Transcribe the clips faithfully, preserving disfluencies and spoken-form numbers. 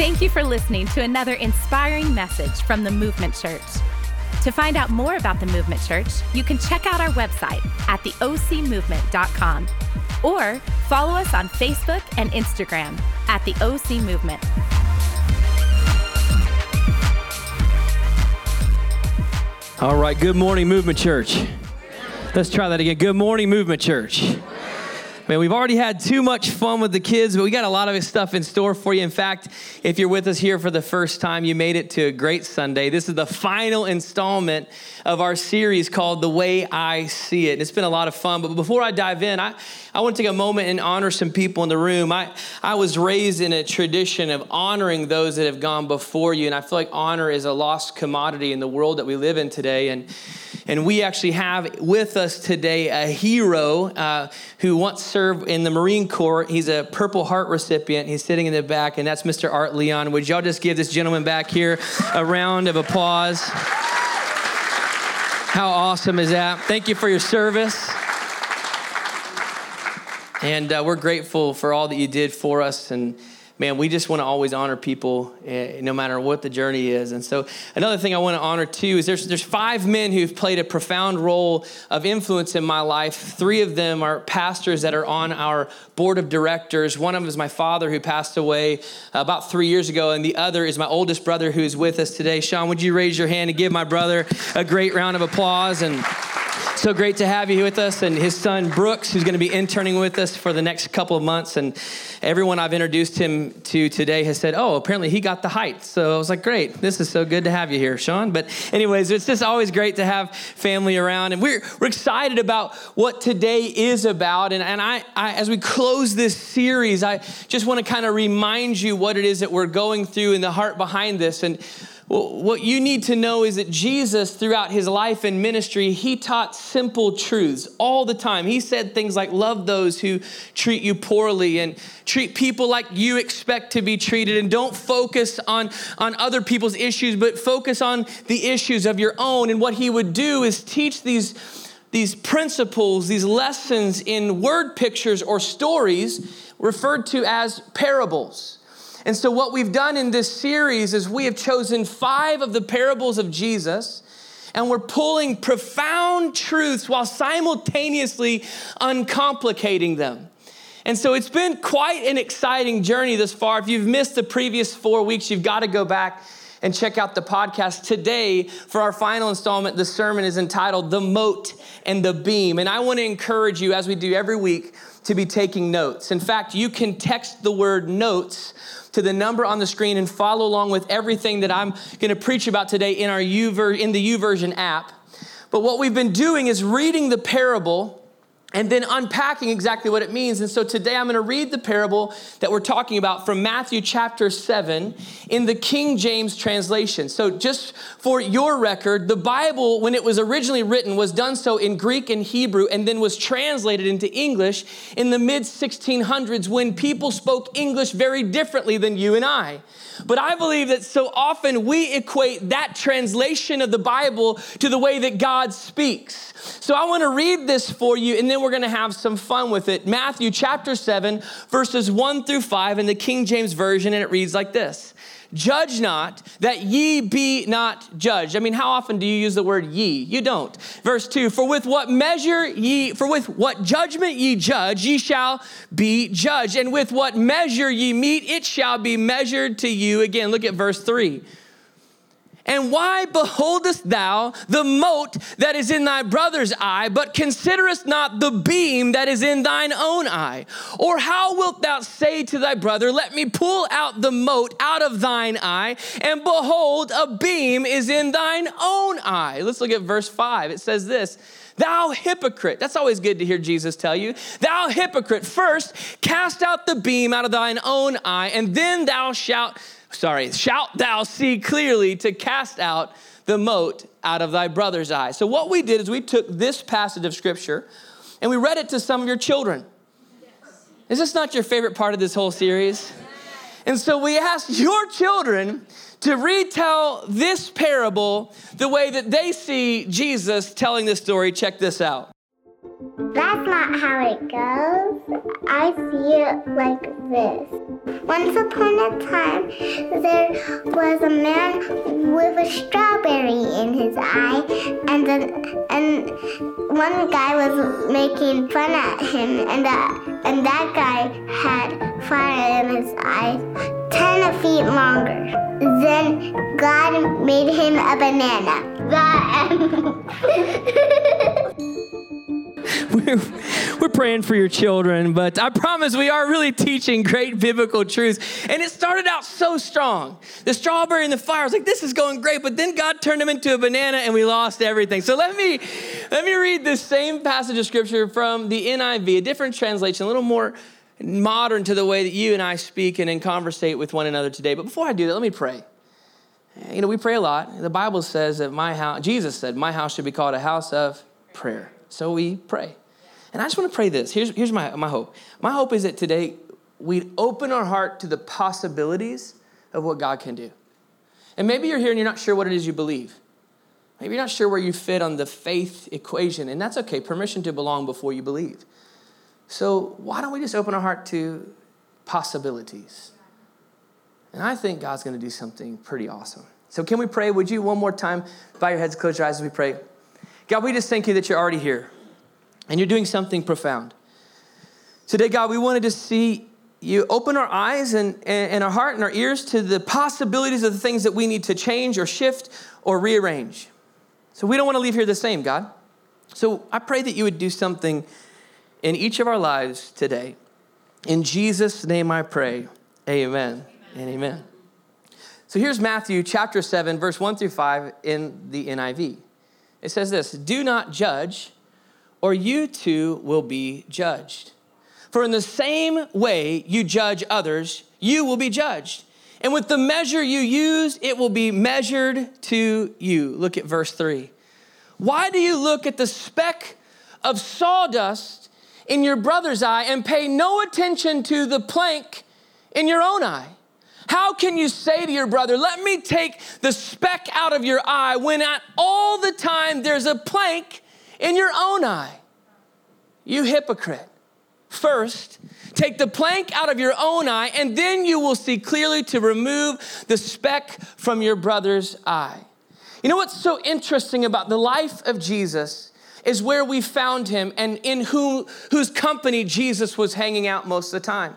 Thank you for listening to another inspiring message from the Movement Church. To find out more about the Movement Church, you can check out our website at the O C movement dot com or follow us on Facebook and Instagram at the O C Movement. All right, good morning, Movement Church. Let's try that again. Good morning, Movement Church. Man, we've already had too much fun with the kids, but we got a lot of stuff in store for you. In fact, if you're with us here for the first time, you made it to a great Sunday. This is the final installment of our series called The Way I See It. And it's been a lot of fun, but before I dive in, I, I want to take a moment and honor some people in the room. I, I was raised in a tradition of honoring those that have gone before you, and I feel like honor is a lost commodity in the world that we live in today. And And we actually have with us today a hero uh, who once served in the Marine Corps. He's a Purple Heart recipient. He's sitting in the back, and that's Mister Art Leon. Would y'all just give this gentleman back here a round of applause? How awesome is that? Thank you for your service. And uh, we're grateful for all that you did for us. And man, we just want to always honor people uh, no matter what the journey is. And so another thing I want to honor too is there's there's five men who've played a profound role of influence in my life. Three of them are pastors that are on our board of directors. One of them is my father who passed away about three years ago, and the other is my oldest brother who is with us today. Sean, would you raise your hand and give my brother a great round of applause? And so great to have you here with us, and his son, Brooks, who's going to be interning with us for the next couple of months. And everyone I've introduced him to today has said, oh, apparently he got the height. So I was like, great. This is so good to have you here, Sean. But anyways, it's just always great to have family around. And we're we're excited about what today is about. And, and I, I as we close this series, I just want to kind of remind you what it is that we're going through and the heart behind this. And what you need to know is that Jesus, throughout his life and ministry, he taught simple truths all the time. He said things like, love those who treat you poorly and treat people like you expect to be treated, and don't focus on, on other people's issues, but focus on the issues of your own. And what he would do is teach these, these principles, these lessons in word pictures or stories referred to as parables. And so what we've done in this series is we have chosen five of the parables of Jesus, and we're pulling profound truths while simultaneously uncomplicating them. And so it's been quite an exciting journey this far. If you've missed the previous four weeks, you've got to go back and check out the podcast. Today, for our final installment, the sermon is entitled The Moat and the Beam. And I want to encourage you, as we do every week, to be taking notes. In fact, you can text the word notes to the number on the screen and follow along with everything that I'm going to preach about today in our YouVer- in the YouVersion app. But what we've been doing is reading the parable and then unpacking exactly what it means. And so today I'm going to read the parable that we're talking about from Matthew chapter seven in the King James translation. So just for your record, the Bible, when it was originally written, was done so in Greek and Hebrew, and then was translated into English in the mid sixteen hundreds when people spoke English very differently than you and I. But I believe that so often we equate that translation of the Bible to the way that God speaks. So I want to read this for you, and then we're going to have some fun with it. Matthew chapter seven, verses one through five in the King James Version, and it reads like this. Judge not, that ye be not judged. I mean, how often do you use the word ye? You don't. Verse two, for with what measure ye, for with what judgment ye judge, ye shall be judged. And with what measure ye meet, it shall be measured to you. Again, look at verse three. And why beholdest thou the mote that is in thy brother's eye, but considerest not the beam that is in thine own eye? Or how wilt thou say to thy brother, let me pull out the mote out of thine eye, and behold, a beam is in thine own eye? Let's look at verse five. It says this. Thou hypocrite, that's always good to hear Jesus tell you, thou hypocrite, first cast out the beam out of thine own eye, and then thou shalt, sorry, shalt thou see clearly to cast out the mote out of thy brother's eye. So what we did is we took this passage of scripture and we read it to some of your children. Is this not your favorite part of this whole series? And so we asked your children to retell this parable the way that they see Jesus telling this story. Check this out. That's not how it goes. I see it like this. Once upon a time, there was a man with a strawberry in his eye, and the, and one guy was making fun at him, and the, and that guy had fire in his eye, ten feet longer. Then God made him a banana. The end. we're, we're praying for your children, but I promise we are really teaching great biblical truths. And it started out so strong. The strawberry and the fire, I was like, this is going great. But then God turned him into a banana and we lost everything. So let me let me read this same passage of scripture from the N I V, a different translation, a little more modern to the way that you and I speak and, and conversate with one another today. But before I do that, let me pray. You know, we pray a lot. The Bible says that my house, Jesus said, my house should be called a house of prayer. So we pray. And I just want to pray this. Here's, here's my, my hope. My hope is that today we'd open our heart to the possibilities of what God can do. And maybe you're here and you're not sure what it is you believe. Maybe you're not sure where you fit on the faith equation. And that's okay. Permission to belong before you believe. So why don't we just open our heart to possibilities? And I think God's going to do something pretty awesome. So can we pray? Would you one more time, bow your heads, close your eyes as we pray. God, we just thank you that you're already here and you're doing something profound. Today, God, we wanted to see you open our eyes and, and our heart and our ears to the possibilities of the things that we need to change or shift or rearrange. So we don't want to leave here the same, God. So I pray that you would do something in each of our lives today. In Jesus' name I pray, amen. And amen. So here's Matthew chapter seven, verse one through five in the N I V. It says this, do not judge, or you too will be judged. For in the same way you judge others, you will be judged. And with the measure you use, it will be measured to you. Look at verse three. Why do you look at the speck of sawdust in your brother's eye and pay no attention to the plank in your own eye? How can you say to your brother, let me take the speck out of your eye when at all the time there's a plank in your own eye? You hypocrite. First, take the plank out of your own eye and then you will see clearly to remove the speck from your brother's eye. You know what's so interesting about the life of Jesus is where we found him and in whom, whose company Jesus was hanging out most of the time.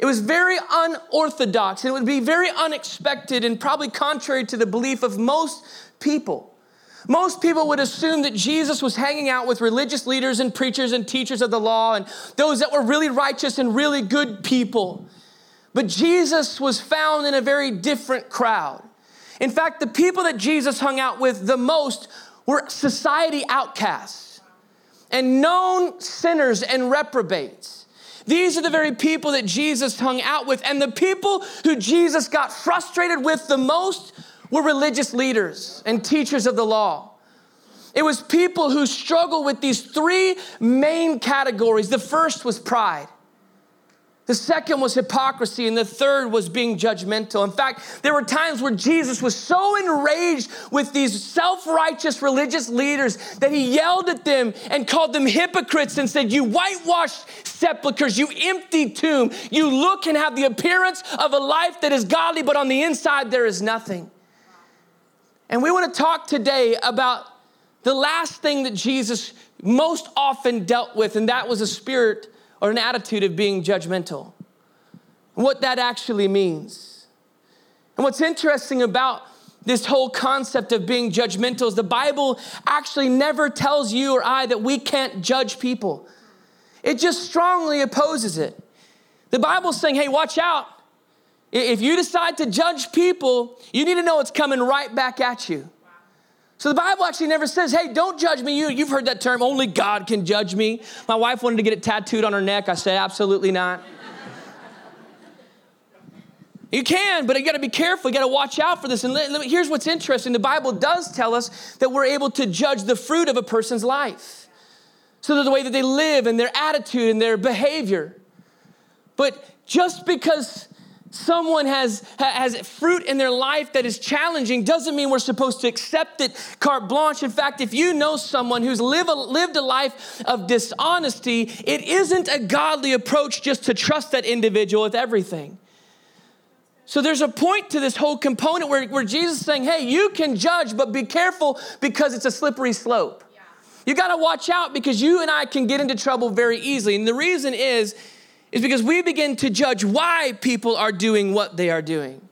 It was very unorthodox, and it would be very unexpected and probably contrary to the belief of most people. Most people would assume that Jesus was hanging out with religious leaders and preachers and teachers of the law and those that were really righteous and really good people. But Jesus was found in a very different crowd. In fact, the people that Jesus hung out with the most were society outcasts and known sinners and reprobates. These are the very people that Jesus hung out with. And the people who Jesus got frustrated with the most were religious leaders and teachers of the law. It was people who struggled with these three main categories. The first was pride. The second was hypocrisy. And the third was being judgmental. In fact, there were times where Jesus was so enraged with these self-righteous religious leaders that he yelled at them and called them hypocrites and said, you whitewashed sepulchres, you empty tomb. You look and have the appearance of a life that is godly, but on the inside there is nothing. And we want to talk today about the last thing that Jesus most often dealt with, and that was a spirit or an attitude of being judgmental, what that actually means. And what's interesting about this whole concept of being judgmental is the Bible actually never tells you or I that we can't judge people. It just strongly opposes it. The Bible's saying, hey, watch out. If you decide to judge people, you need to know it's coming right back at you. So the Bible actually never says, hey, don't judge me. You, you've heard that term, only God can judge me. My wife wanted to get it tattooed on her neck. I said, absolutely not. You can, but you got to be careful. You got to watch out for this. And let, let, here's what's interesting. The Bible does tell us that we're able to judge the fruit of a person's life. So that the way that they live and their attitude and their behavior. But just because someone has has fruit in their life that is challenging doesn't mean we're supposed to accept it carte blanche. In fact, if you know someone who's live a, lived a life of dishonesty, it isn't a godly approach just to trust that individual with everything. So there's a point to this whole component where, where Jesus is saying, hey, you can judge, but be careful because it's a slippery slope. Yeah. You got to watch out because you and I can get into trouble very easily. And the reason is, is because we begin to judge why people are doing what they are doing.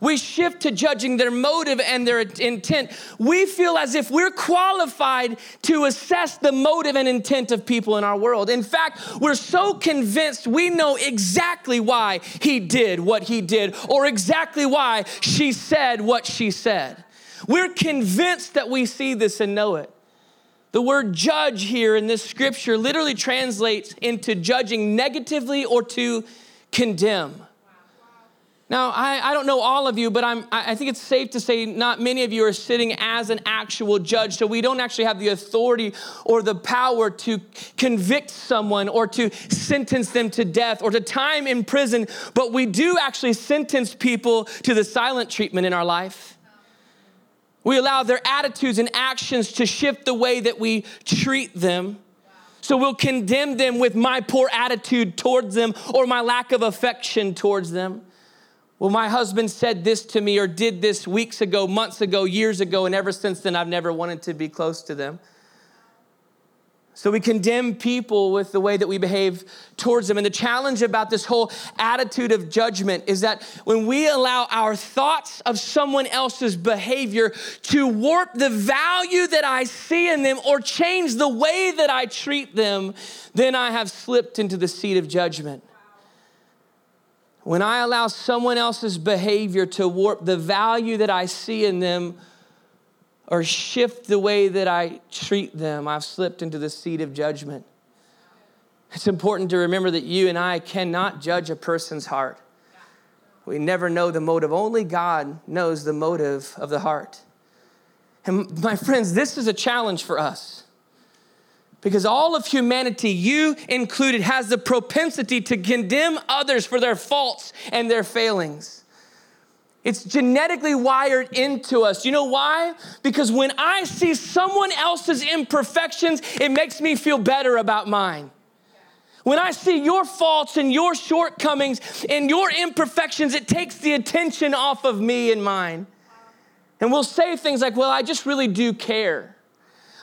We shift to judging their motive and their intent. We feel as if we're qualified to assess the motive and intent of people in our world. In fact, we're so convinced we know exactly why he did what he did or exactly why she said what she said. We're convinced that we see this and know it. The word judge here in this scripture literally translates into judging negatively or to condemn. Now, I, I don't know all of you, but I'm, I think it's safe to say not many of you are sitting as an actual judge, so we don't actually have the authority or the power to convict someone or to sentence them to death or to time in prison, but we do actually sentence people to the silent treatment in our life. We allow their attitudes and actions to shift the way that we treat them. So we'll condemn them with my poor attitude towards them or my lack of affection towards them. Well, my husband said this to me or did this weeks ago, months ago, years ago, and ever since then, I've never wanted to be close to them. So we condemn people with the way that we behave towards them. And the challenge about this whole attitude of judgment is that when we allow our thoughts of someone else's behavior to warp the value that I see in them or change the way that I treat them, then I have slipped into the seat of judgment. When I allow someone else's behavior to warp the value that I see in them or shift the way that I treat them, I've slipped into the seat of judgment. It's important to remember that you and I cannot judge a person's heart. We never know the motive. Only God knows the motive of the heart. And my friends, this is a challenge for us. Because all of humanity, you included, has the propensity to condemn others for their faults and their failings. It's genetically wired into us. You know why? Because when I see someone else's imperfections, it makes me feel better about mine. When I see your faults and your shortcomings and your imperfections, it takes the attention off of me and mine. And we'll say things like, well, I just really do care.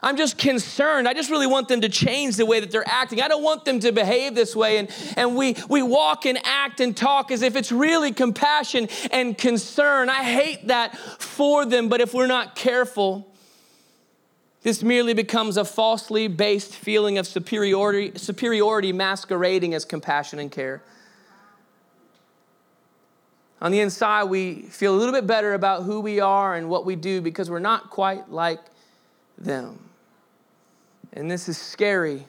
I'm just concerned. I just really want them to change the way that they're acting. I don't want them to behave this way. And, and we, we walk and act and talk as if it's really compassion and concern. I hate that for them. But if we're not careful, this merely becomes a falsely based feeling of superiority, superiority masquerading as compassion and care. On the inside, we feel a little bit better about who we are and what we do because we're not quite like them. And this is scary.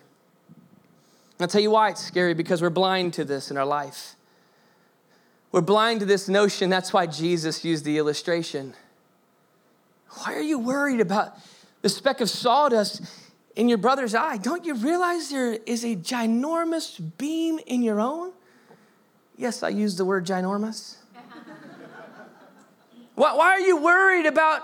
I'll tell you why it's scary, because we're blind to this in our life. We're blind to this notion. That's why Jesus used the illustration. Why are you worried about the speck of sawdust in your brother's eye? Don't you realize there is a ginormous beam in your own? Yes, I used the word ginormous. Why, why are you worried about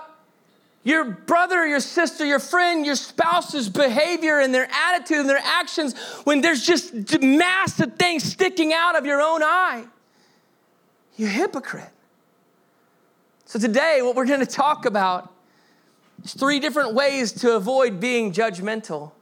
your brother, your sister, your friend, your spouse's behavior and their attitude and their actions when there's just massive things sticking out of your own eye? You hypocrite. So today, what we're going to talk about is three different ways to avoid being judgmental.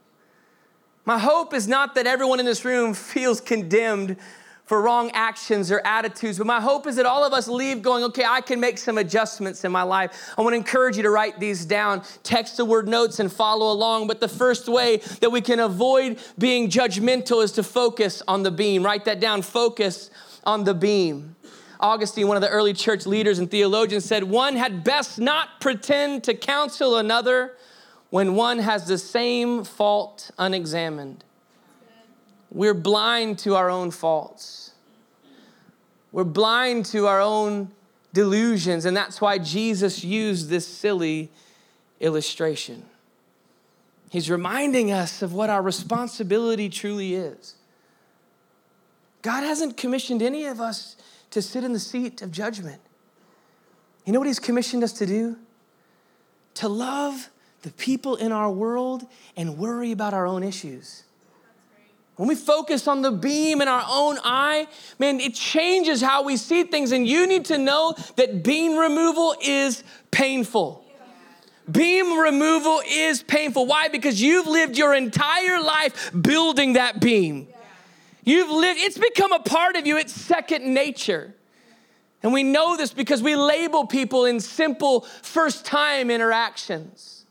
My hope is not that everyone in this room feels condemned for wrong actions or attitudes. But my hope is that all of us leave going, okay, I can make some adjustments in my life. I want to encourage you to write these down, text the word notes and follow along. But the first way that we can avoid being judgmental is to focus on the beam. Write that down, focus on the beam. Augustine, one of the early church leaders and theologians, said, one had best not pretend to counsel another when one has the same fault unexamined. We're blind to our own faults. We're blind to our own delusions, and that's why Jesus used this silly illustration. He's reminding us of what our responsibility truly is. God hasn't commissioned any of us to sit in the seat of judgment. You know what he's commissioned us to do? To love the people in our world and worry about our own issues. When we focus on the beam in our own eye, man, it changes how we see things. And you need to know that beam removal is painful. Beam removal is painful. Why? Because you've lived your entire life building that beam. You've lived, it's become a part of you. It's second nature. And we know this because we label people in simple first-time interactions.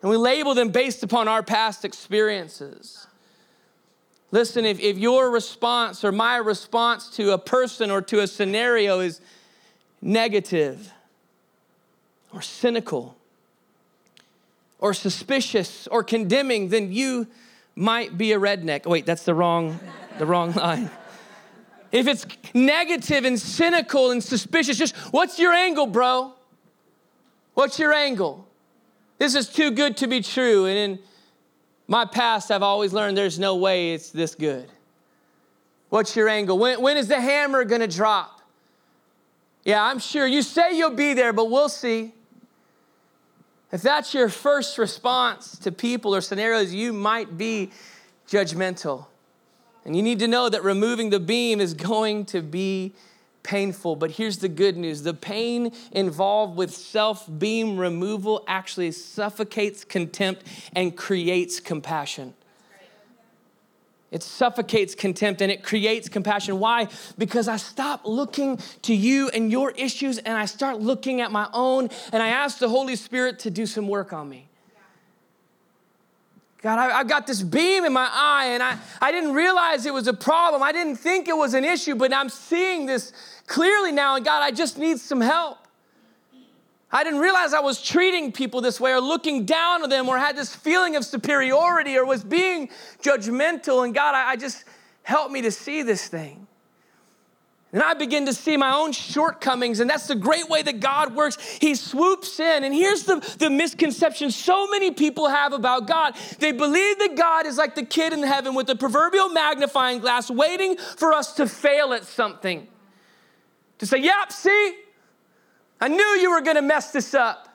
And we label them based upon our past experiences. Listen, if, if your response or my response to a person or to a scenario is negative or cynical or suspicious or condemning, then you might be a redneck. Wait, that's the wrong, the wrong line. If it's negative and cynical and suspicious, just what's your angle, bro? What's your angle? This is too good to be true. And in my past, I've always learned there's no way it's this good. What's your angle? When, when is the hammer going to drop? Yeah, I'm sure you say you'll be there, but we'll see. If that's your first response to people or scenarios, you might be judgmental. And you need to know that removing the beam is going to be painful. But here's the good news. The pain involved with self-beam removal actually suffocates contempt and creates compassion. It suffocates contempt and it creates compassion. Why? Because I stop looking to you and your issues and I start looking at my own and I ask the Holy Spirit to do some work on me. God, I, I've got this beam in my eye and I, I didn't realize it was a problem. I didn't think it was an issue, but I'm seeing this clearly now. And God, I just need some help. I didn't realize I was treating people this way or looking down on them or had this feeling of superiority or was being judgmental. And God, I, I just help me to see this thing. And I begin to see my own shortcomings, and that's the great way that God works. He swoops in, and here's the, the misconception so many people have about God. They believe that God is like the kid in heaven with the proverbial magnifying glass waiting for us to fail at something. To say, yep, see, I knew you were going to mess this up.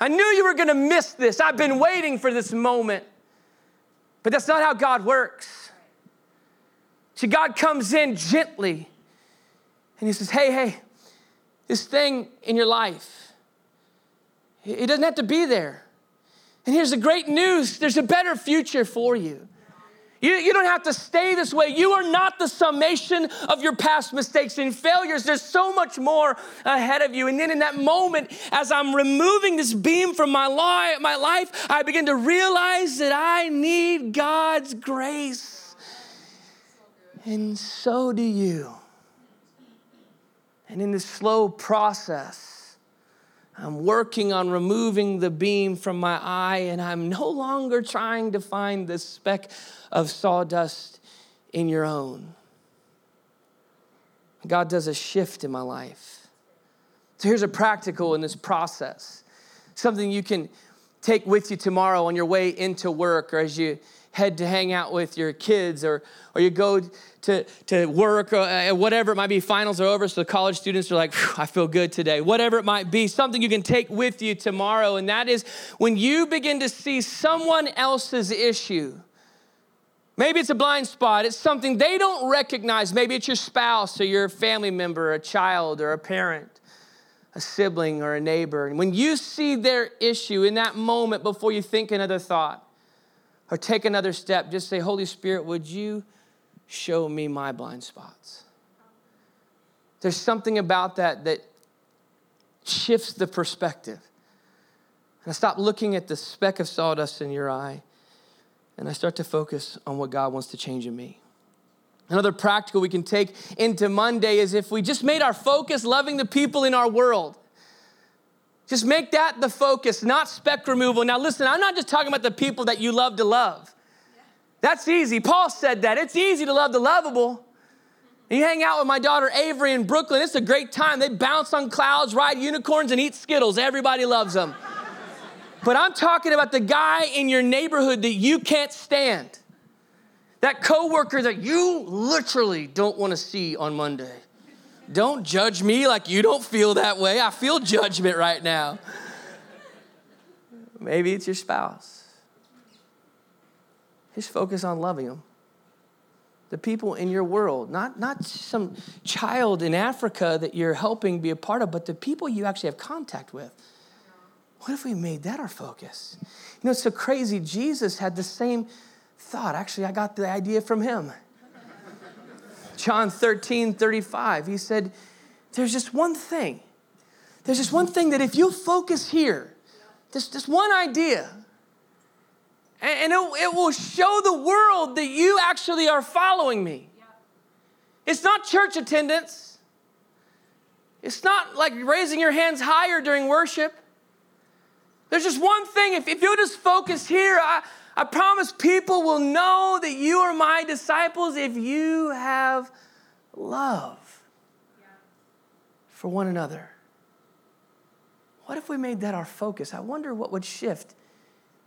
I knew you were going to miss this. I've been waiting for this moment. But that's not how God works. See, God comes in gently and he says, hey, hey, this thing in your life, it doesn't have to be there. And here's the great news. There's a better future for you. You, you don't have to stay this way. You are not the summation of your past mistakes and failures. There's so much more ahead of you. And then in that moment, as I'm removing this beam from my, li- my life, I begin to realize that I need God's grace. And so do you. And in this slow process, I'm working on removing the beam from my eye, and I'm no longer trying to find the speck of sawdust in your own. God does a shift in my life. So here's a practical in this process, something you can take with you tomorrow on your way into work or as you head to hang out with your kids or or you go to, to work or whatever it might be. Finals are over, so the college students are like, I feel good today. Whatever it might be, something you can take with you tomorrow, and that is when you begin to see someone else's issue. Maybe it's a blind spot. It's something they don't recognize. Maybe it's your spouse or your family member, or a child or a parent, a sibling or a neighbor. And when you see their issue in that moment before you think another thought, or take another step, just say, Holy Spirit, would you show me my blind spots? There's something about that that shifts the perspective. And I stop looking at the speck of sawdust in your eye, and I start to focus on what God wants to change in me. Another practical we can take into Monday is if we just made our focus loving the people in our world. Just make that the focus, not speck removal. Now listen, I'm not just talking about the people that you love to love. That's easy. Paul said that. It's easy to love the lovable. And you hang out with my daughter Avery in Brooklyn. It's a great time. They bounce on clouds, ride unicorns, and eat Skittles. Everybody loves them. But I'm talking about the guy in your neighborhood that you can't stand. That coworker that you literally don't want to see on Monday. Don't judge me like you don't feel that way. I feel judgment right now. Maybe it's your spouse. Just focus on loving them. the people in your world, not, not some child in Africa that you're helping be a part of, but the people you actually have contact with. What if we made that our focus? You know, it's so crazy. Jesus had the same thought. Actually, I got the idea from him. John thirteen thirty-five, he said, there's just one thing. There's just one thing that if you focus here, just, just one idea, and it, it will show the world that you actually are following me. Yeah. It's not church attendance. It's not like raising your hands higher during worship. There's just one thing. If, if you'll just focus here, I, I promise people will know that you are my disciples if you have love yeah. for one another. What if we made that our focus? I wonder what would shift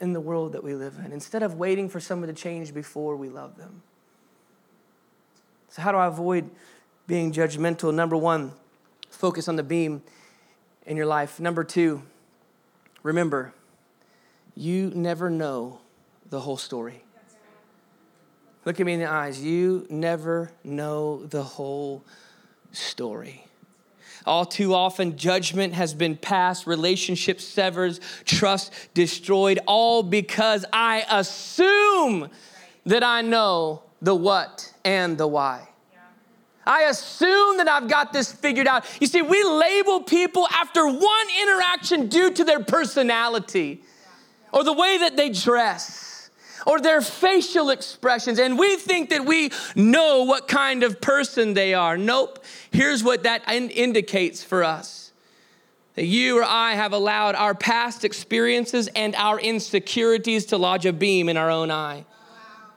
in the world that we live in, instead of waiting for someone to change before we love them. So how do I avoid being judgmental? Number one, focus on the beam in your life. Number two, remember, you never know the whole story. Look at me in the eyes. You never know the whole story. All too often, judgment has been passed, relationships severed, trust destroyed, all because I assume that I know the what and the why. Yeah. I assume that I've got this figured out. You see, we label people after one interaction due to their personality or the way that they dress, or their facial expressions, and we think that we know what kind of person they are. Nope. Here's what that in- indicates for us. That you or I have allowed our past experiences and our insecurities to lodge a beam in our own eye. Wow.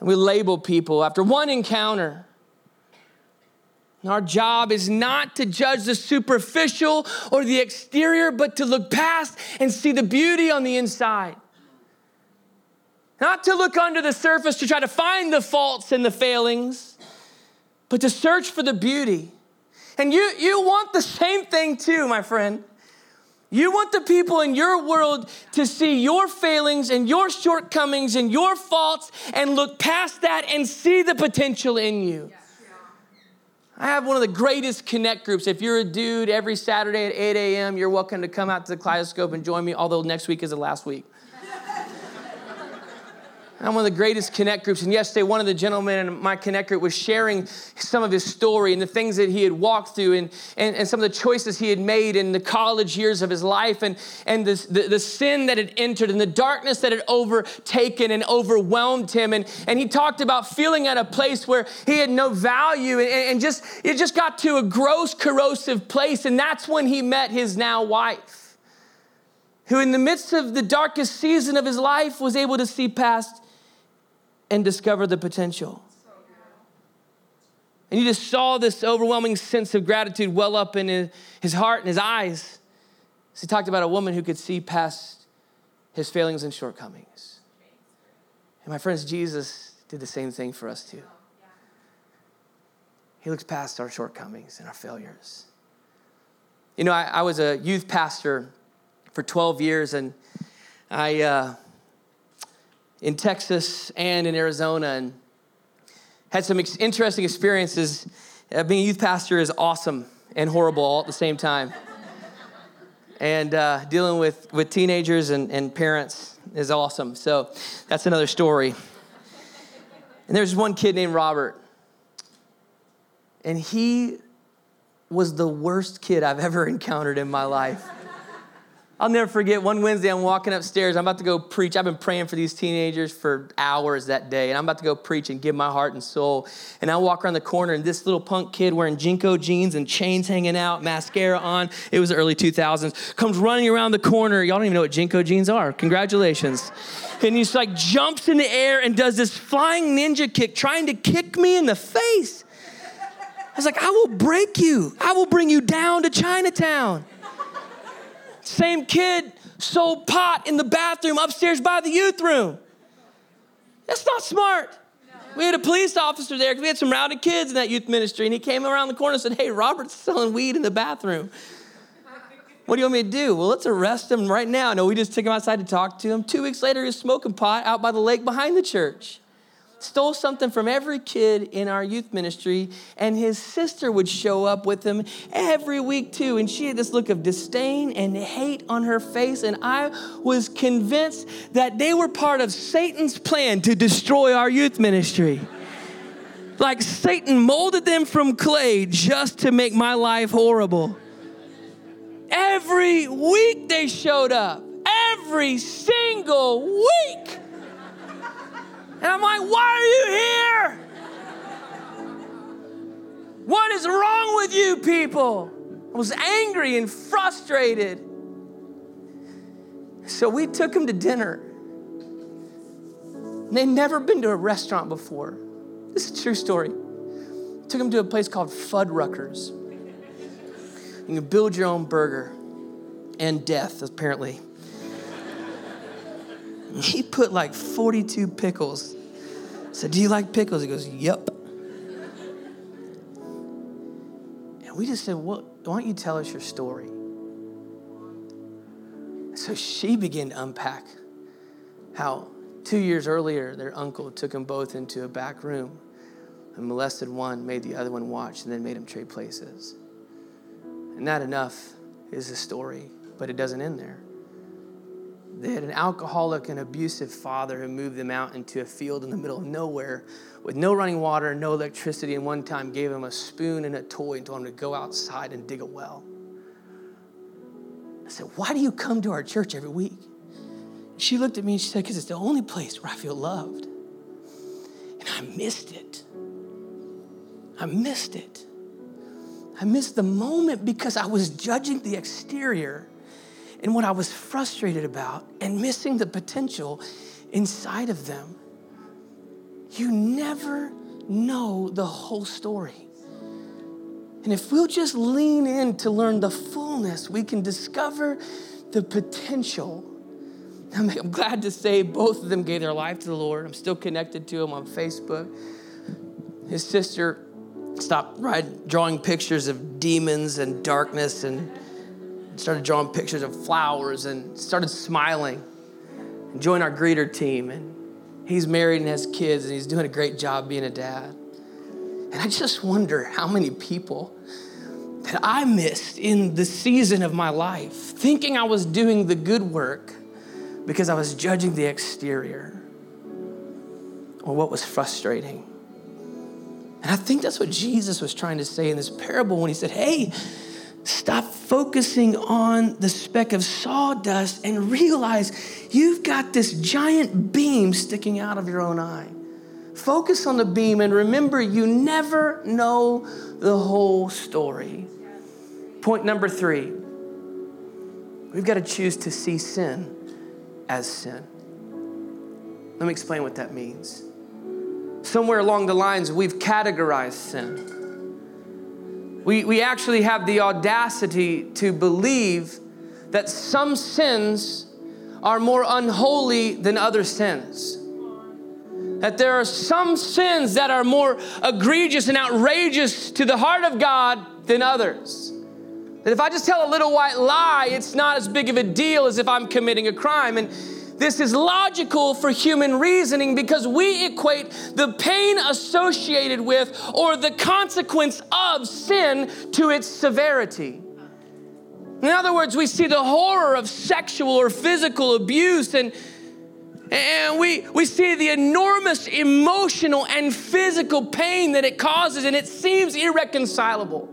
And we label people after one encounter. And our job is not to judge the superficial or the exterior, but to look past and see the beauty on the inside. Not to look under the surface to try to find the faults and the failings, but to search for the beauty. And you, you want the same thing too, my friend. You want the people in your world to see your failings and your shortcomings and your faults and look past that and see the potential in you. I have one of the greatest connect groups. If you're a dude, every Saturday at eight a.m., you're welcome to come out to the Kaleidoscope and join me, although next week is the last week. I'm one of the greatest connect groups. And yesterday, one of the gentlemen in my connect group was sharing some of his story and the things that he had walked through and, and, and some of the choices he had made in the college years of his life and, and this, the, the sin that had entered and the darkness that had overtaken and overwhelmed him. And, and he talked about feeling at a place where he had no value and, and just it just got to a gross, corrosive place. And that's when he met his now wife, who in the midst of the darkest season of his life was able to see past and discover the potential. And you just saw this overwhelming sense of gratitude well up in his heart and his eyes. So he talked about a woman who could see past his failings and shortcomings. And my friends, Jesus did the same thing for us too. He looks past our shortcomings and our failures. You know, I, I was a youth pastor for twelve years, and I... Uh, in Texas and in Arizona, and had some ex- interesting experiences. Uh, being a youth pastor is awesome and horrible all at the same time. And uh, dealing with, with teenagers and, and parents is awesome. So that's another story. And there's one kid named Robert. And he was the worst kid I've ever encountered in my life. I'll never forget one Wednesday, I'm walking upstairs. I'm about to go preach. I've been praying for these teenagers for hours that day. And I'm about to go preach and give my heart and soul. And I walk around the corner, and this little punk kid wearing J N C O jeans and chains hanging out, mascara on. It was the early two thousands. Comes running around the corner. Y'all don't even know what J N C O jeans are. Congratulations. And he's like jumps in the air and does this flying ninja kick, trying to kick me in the face. I was like, I will break you. I will bring you down to Chinatown. Same kid sold pot in the bathroom upstairs by the youth room. That's not smart. No. We had a police officer there because we had some rowdy kids in that youth ministry, and he came around the corner and said, hey, Robert's selling weed in the bathroom. What do you want me to do? Well, let's arrest him right now. No, we just took him outside to talk to him. Two weeks later, he was smoking pot out by the lake behind the church. stole something from every kid in our youth ministry, and his sister would show up with him every week too, and she had this look of disdain and hate on her face, and I was convinced that they were part of Satan's plan to destroy our youth ministry. Like Satan molded them from clay just to make my life horrible. Every week they showed up. Every single week. And I'm like, why are you here? What is wrong with you people? I was angry and frustrated. So we took them to dinner. They'd never been to a restaurant before. This is a true story. Took them to a place called Fuddruckers. You can build your own burger. And death, apparently. He put like forty-two pickles. I said, do you like pickles? He goes, yep. And we just said, well, why don't you tell us your story? So she began to unpack how two years earlier, their uncle took them both into a back room and molested one, made the other one watch, and then made them trade places. And that enough is the story, but it doesn't end there. They had an alcoholic and abusive father who moved them out into a field in the middle of nowhere with no running water, no electricity, and one time gave them a spoon and a toy and told them to go outside and dig a well. I said, why do you come to our church every week? She looked at me and she said, because it's the only place where I feel loved. And I missed it. I missed it. I missed the moment because I was judging the exterior and what I was frustrated about and missing the potential inside of them. You never know the whole story. And if we'll just lean in to learn the fullness, we can discover the potential. I'm glad to say both of them gave their life to the Lord. I'm still connected to him on Facebook. His sister stopped drawing pictures of demons and darkness and started drawing pictures of flowers and started smiling and joined our greeter team. And he's married and has kids, and he's doing a great job being a dad. And I just wonder how many people that I missed in the season of my life, thinking I was doing the good work because I was judging the exterior or what was frustrating. And I think that's what Jesus was trying to say in this parable when he said, hey, stop focusing on the speck of sawdust and realize you've got this giant beam sticking out of your own eye. Focus on the beam and remember you never know the whole story. Point number three, we've got to choose to see sin as sin. Let me explain what that means. Somewhere along the lines, we've categorized sin. We we actually have the audacity to believe that some sins are more unholy than other sins. That there are some sins that are more egregious and outrageous to the heart of God than others. That if I just tell a little white lie, it's not as big of a deal as if I'm committing a crime. And this is logical for human reasoning because we equate the pain associated with or the consequence of sin to its severity. In other words, we see the horror of sexual or physical abuse, and, and we, we see the enormous emotional and physical pain that it causes, and it seems irreconcilable.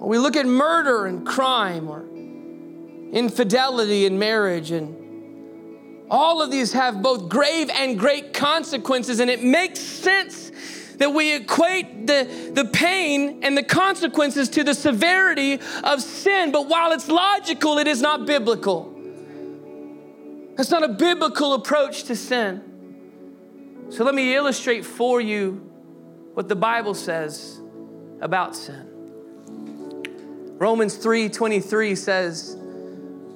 Or we look at murder and crime or infidelity in marriage, and all of these have both grave and great consequences, and it makes sense that we equate the, the pain and the consequences to the severity of sin. But while it's logical, it is not biblical. That's not a biblical approach to sin. So let me illustrate for you what the Bible says about sin. Romans three twenty-three says,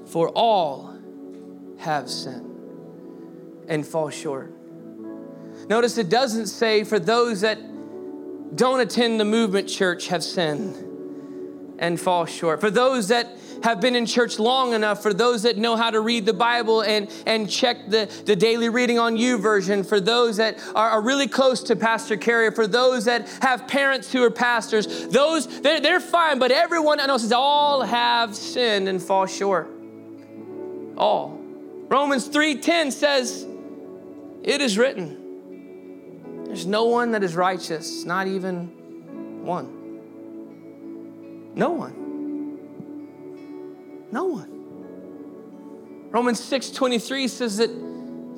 for all have sinned and fall short. Notice it doesn't say for those that don't attend the Movement Church have sinned and fall short. For those that have been in church long enough, for those that know how to read the Bible and, and check the, the daily reading on YouVersion, for those that are, are really close to Pastor Carey, for those that have parents who are pastors, those, they're, they're fine, but everyone else is all have sinned and fall short. All. Romans three ten says, it is written, there's no one that is righteous, not even one. No one. No one. Romans six twenty-three says that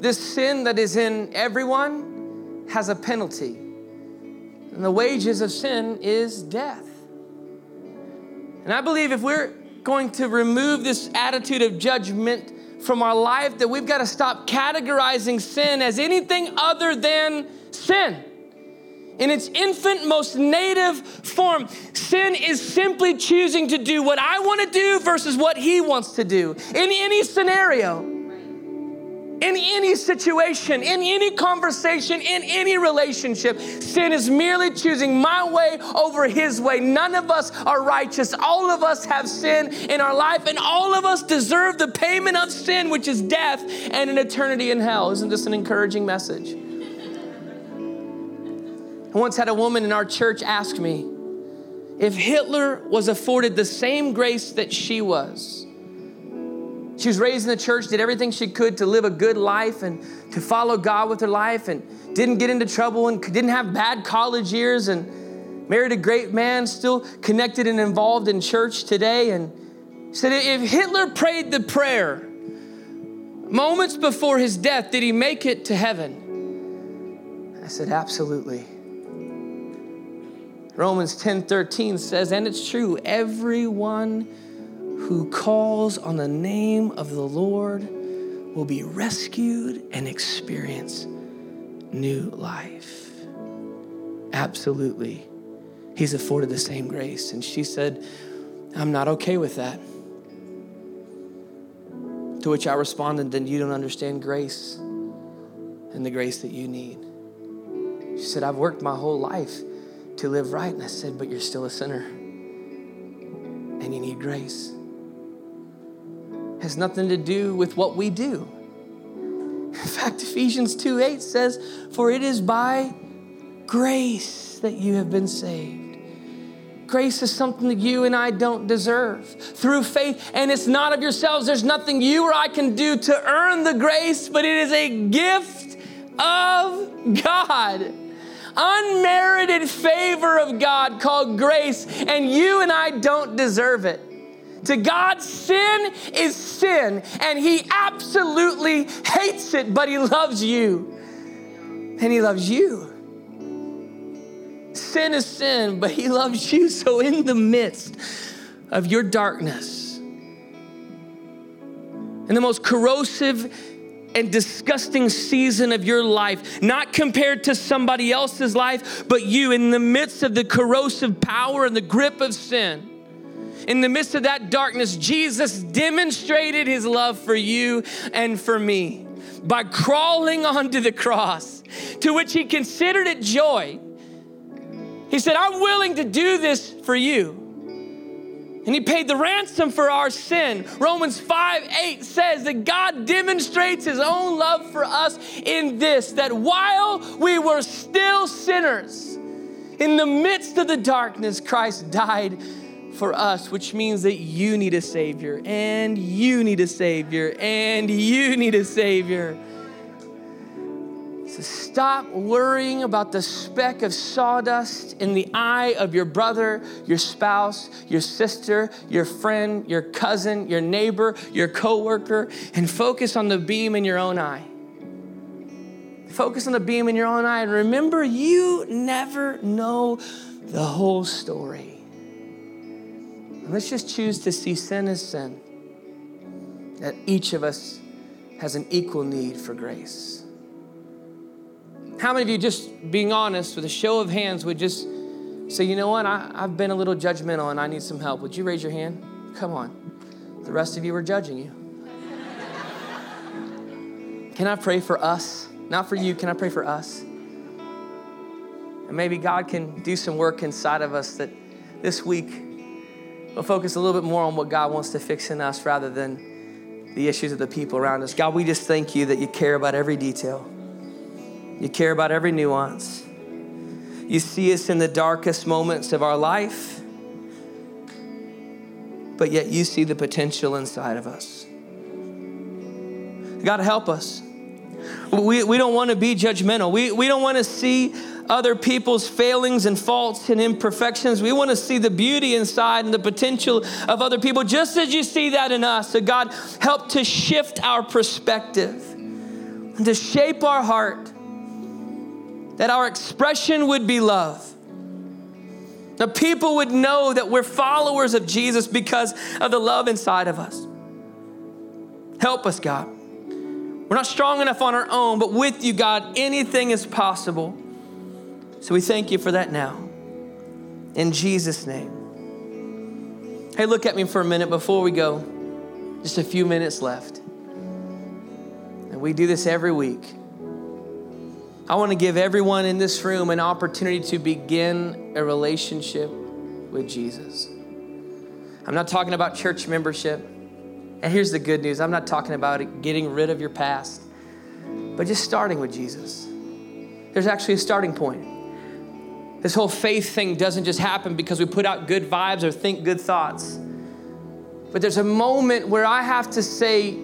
this sin that is in everyone has a penalty. And the wages of sin is death. And I believe if we're going to remove this attitude of judgment from our life, that we've got to stop categorizing sin as anything other than sin. In its infant, most native form, sin is simply choosing to do what I want to do versus what he wants to do in any scenario, in any situation, in any conversation, in any relationship. Sin is merely choosing my way over his way. None of us are righteous. All of us have sin in our life, and all of us deserve the payment of sin, which is death and an eternity in hell. Isn't this an encouraging message? I once had a woman in our church ask me, if Hitler was afforded the same grace that she was. She was raised in the church, did everything she could to live a good life and to follow God with her life, and didn't get into trouble and didn't have bad college years, and married a great man, still connected and involved in church today. And said, if Hitler prayed the prayer moments before his death, did he make it to heaven? I said, absolutely. Romans ten thirteen says, and it's true, everyone who calls on the name of the Lord will be rescued and experience new life. Absolutely. He's afforded the same grace. And she said, I'm not okay with that. To which I responded, then you don't understand grace and the grace that you need. She said, I've worked my whole life to live right. And I said, but you're still a sinner and you need grace. Has nothing to do with what we do. In fact, Ephesians two eight says, for it is by grace that you have been saved. Grace is something that you and I don't deserve. Through faith, and it's not of yourselves. There's nothing you or I can do to earn the grace, but it is a gift of God. Unmerited favor of God called grace, and you and I don't deserve it. To God, sin is sin, and he absolutely hates it, but he loves you. And he loves you. Sin is sin, but he loves you. So in the midst of your darkness, in the most corrosive and disgusting season of your life, not compared to somebody else's life, but you, in the midst of the corrosive power and the grip of sin, in the midst of that darkness, Jesus demonstrated his love for you and for me by crawling onto the cross, to which he considered it joy. He said, I'm willing to do this for you. And he paid the ransom for our sin. Romans five eight says that God demonstrates his own love for us in this, that while we were still sinners, in the midst of the darkness, Christ died for us, which means that you need a Savior, and you need a Savior, and you need a Savior. So stop worrying about the speck of sawdust in the eye of your brother, your spouse, your sister, your friend, your cousin, your neighbor, your coworker, and focus on the beam in your own eye. Focus on the beam in your own eye, and remember, you never know the whole story. Let's just choose to see sin as sin, that each of us has an equal need for grace. How many of you, just being honest, with a show of hands, would just say, you know what, I, I've been a little judgmental and I need some help. Would you raise your hand? Come on. The rest of you are judging you. Can I pray for us? Not for you, can I pray for us? And maybe God can do some work inside of us that this week But focus a little bit more on what God wants to fix in us rather than the issues of the people around us. God, we just thank you that you care about every detail. You care about every nuance. You see us in the darkest moments of our life, but yet you see the potential inside of us. God, help us. We, we don't want to be judgmental. We, we don't want to see other people's failings and faults and imperfections. We want to see the beauty inside and the potential of other people, just as you see that in us. So God, help to shift our perspective and to shape our heart, that our expression would be love. The people would know that we're followers of Jesus because of the love inside of us. Help us, God. We're not strong enough on our own, but with you, God, anything is possible. So we thank you for that now. In Jesus' name. Hey, look at me for a minute before we go. Just a few minutes left. And we do this every week. I want to give everyone in this room an opportunity to begin a relationship with Jesus. I'm not talking about church membership. And here's the good news. I'm not talking about it, getting rid of your past, but just starting with Jesus. There's actually a starting point. This whole faith thing doesn't just happen because we put out good vibes or think good thoughts. But there's a moment where I have to say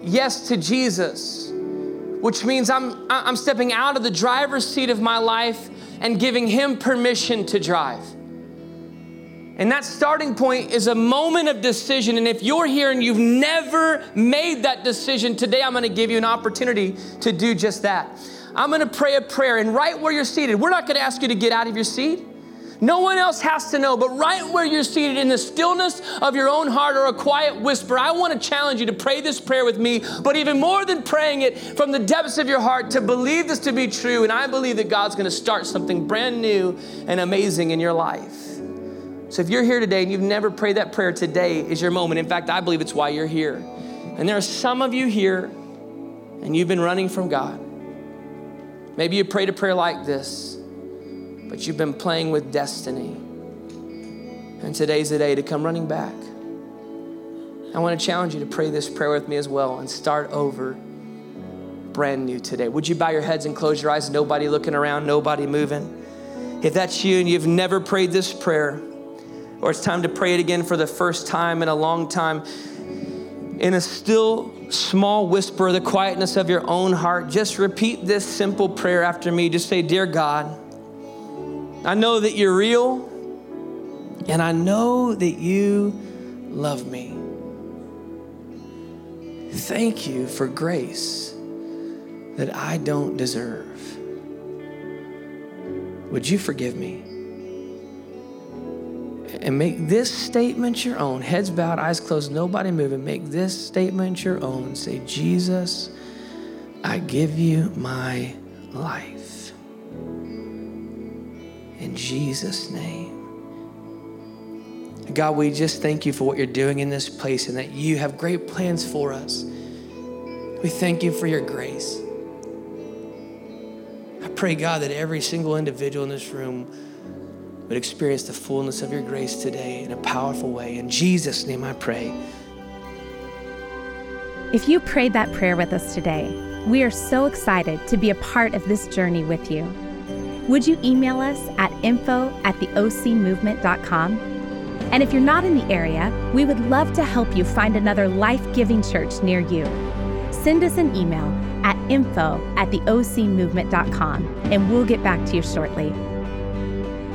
yes to Jesus, which means I'm I'm stepping out of the driver's seat of my life and giving him permission to drive. And that starting point is a moment of decision. And if you're here and you've never made that decision, today I'm gonna give you an opportunity to do just that. I'm gonna pray a prayer, and right where you're seated, we're not gonna ask you to get out of your seat. No one else has to know, but right where you're seated in the stillness of your own heart or a quiet whisper, I want to challenge you to pray this prayer with me, but even more than praying it, from the depths of your heart, to believe this to be true. And I believe that God's going to start something brand new and amazing in your life. So if you're here today and you've never prayed that prayer, today is your moment. In fact, I believe it's why you're here. And there are some of you here and you've been running from God. Maybe you prayed a prayer like this, but you've been playing with destiny. And today's the day to come running back. I want to challenge you to pray this prayer with me as well and start over brand new today. Would you bow your heads and close your eyes? Nobody looking around, nobody moving. If that's you and you've never prayed this prayer, or it's time to pray it again for the first time in a long time, in a still small whisper, the quietness of your own heart, just repeat this simple prayer after me. Just say, "Dear God, I know that you're real, and I know that you love me. Thank you for grace that I don't deserve. Would you forgive me?" And make this statement your own. Heads bowed, eyes closed, nobody moving. Make this statement your own. Say, "Jesus, I give you my life. In Jesus' name." God, we just thank you for what you're doing in this place and that you have great plans for us. We thank you for your grace. I pray, God, that every single individual in this room would experience the fullness of your grace today in a powerful way. In Jesus' name I pray. If you prayed that prayer with us today, we are so excited to be a part of this journey with you. Would you email us at info at the o c movement dot com? And if you're not in the area, we would love to help you find another life-giving church near you. Send us an email at info at the o c movement dot com, and we'll get back to you shortly.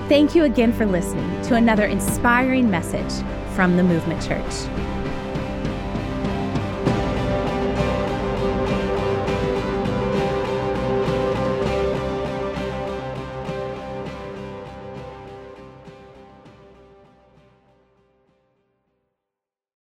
Thank you again for listening to another inspiring message from the Movement Church.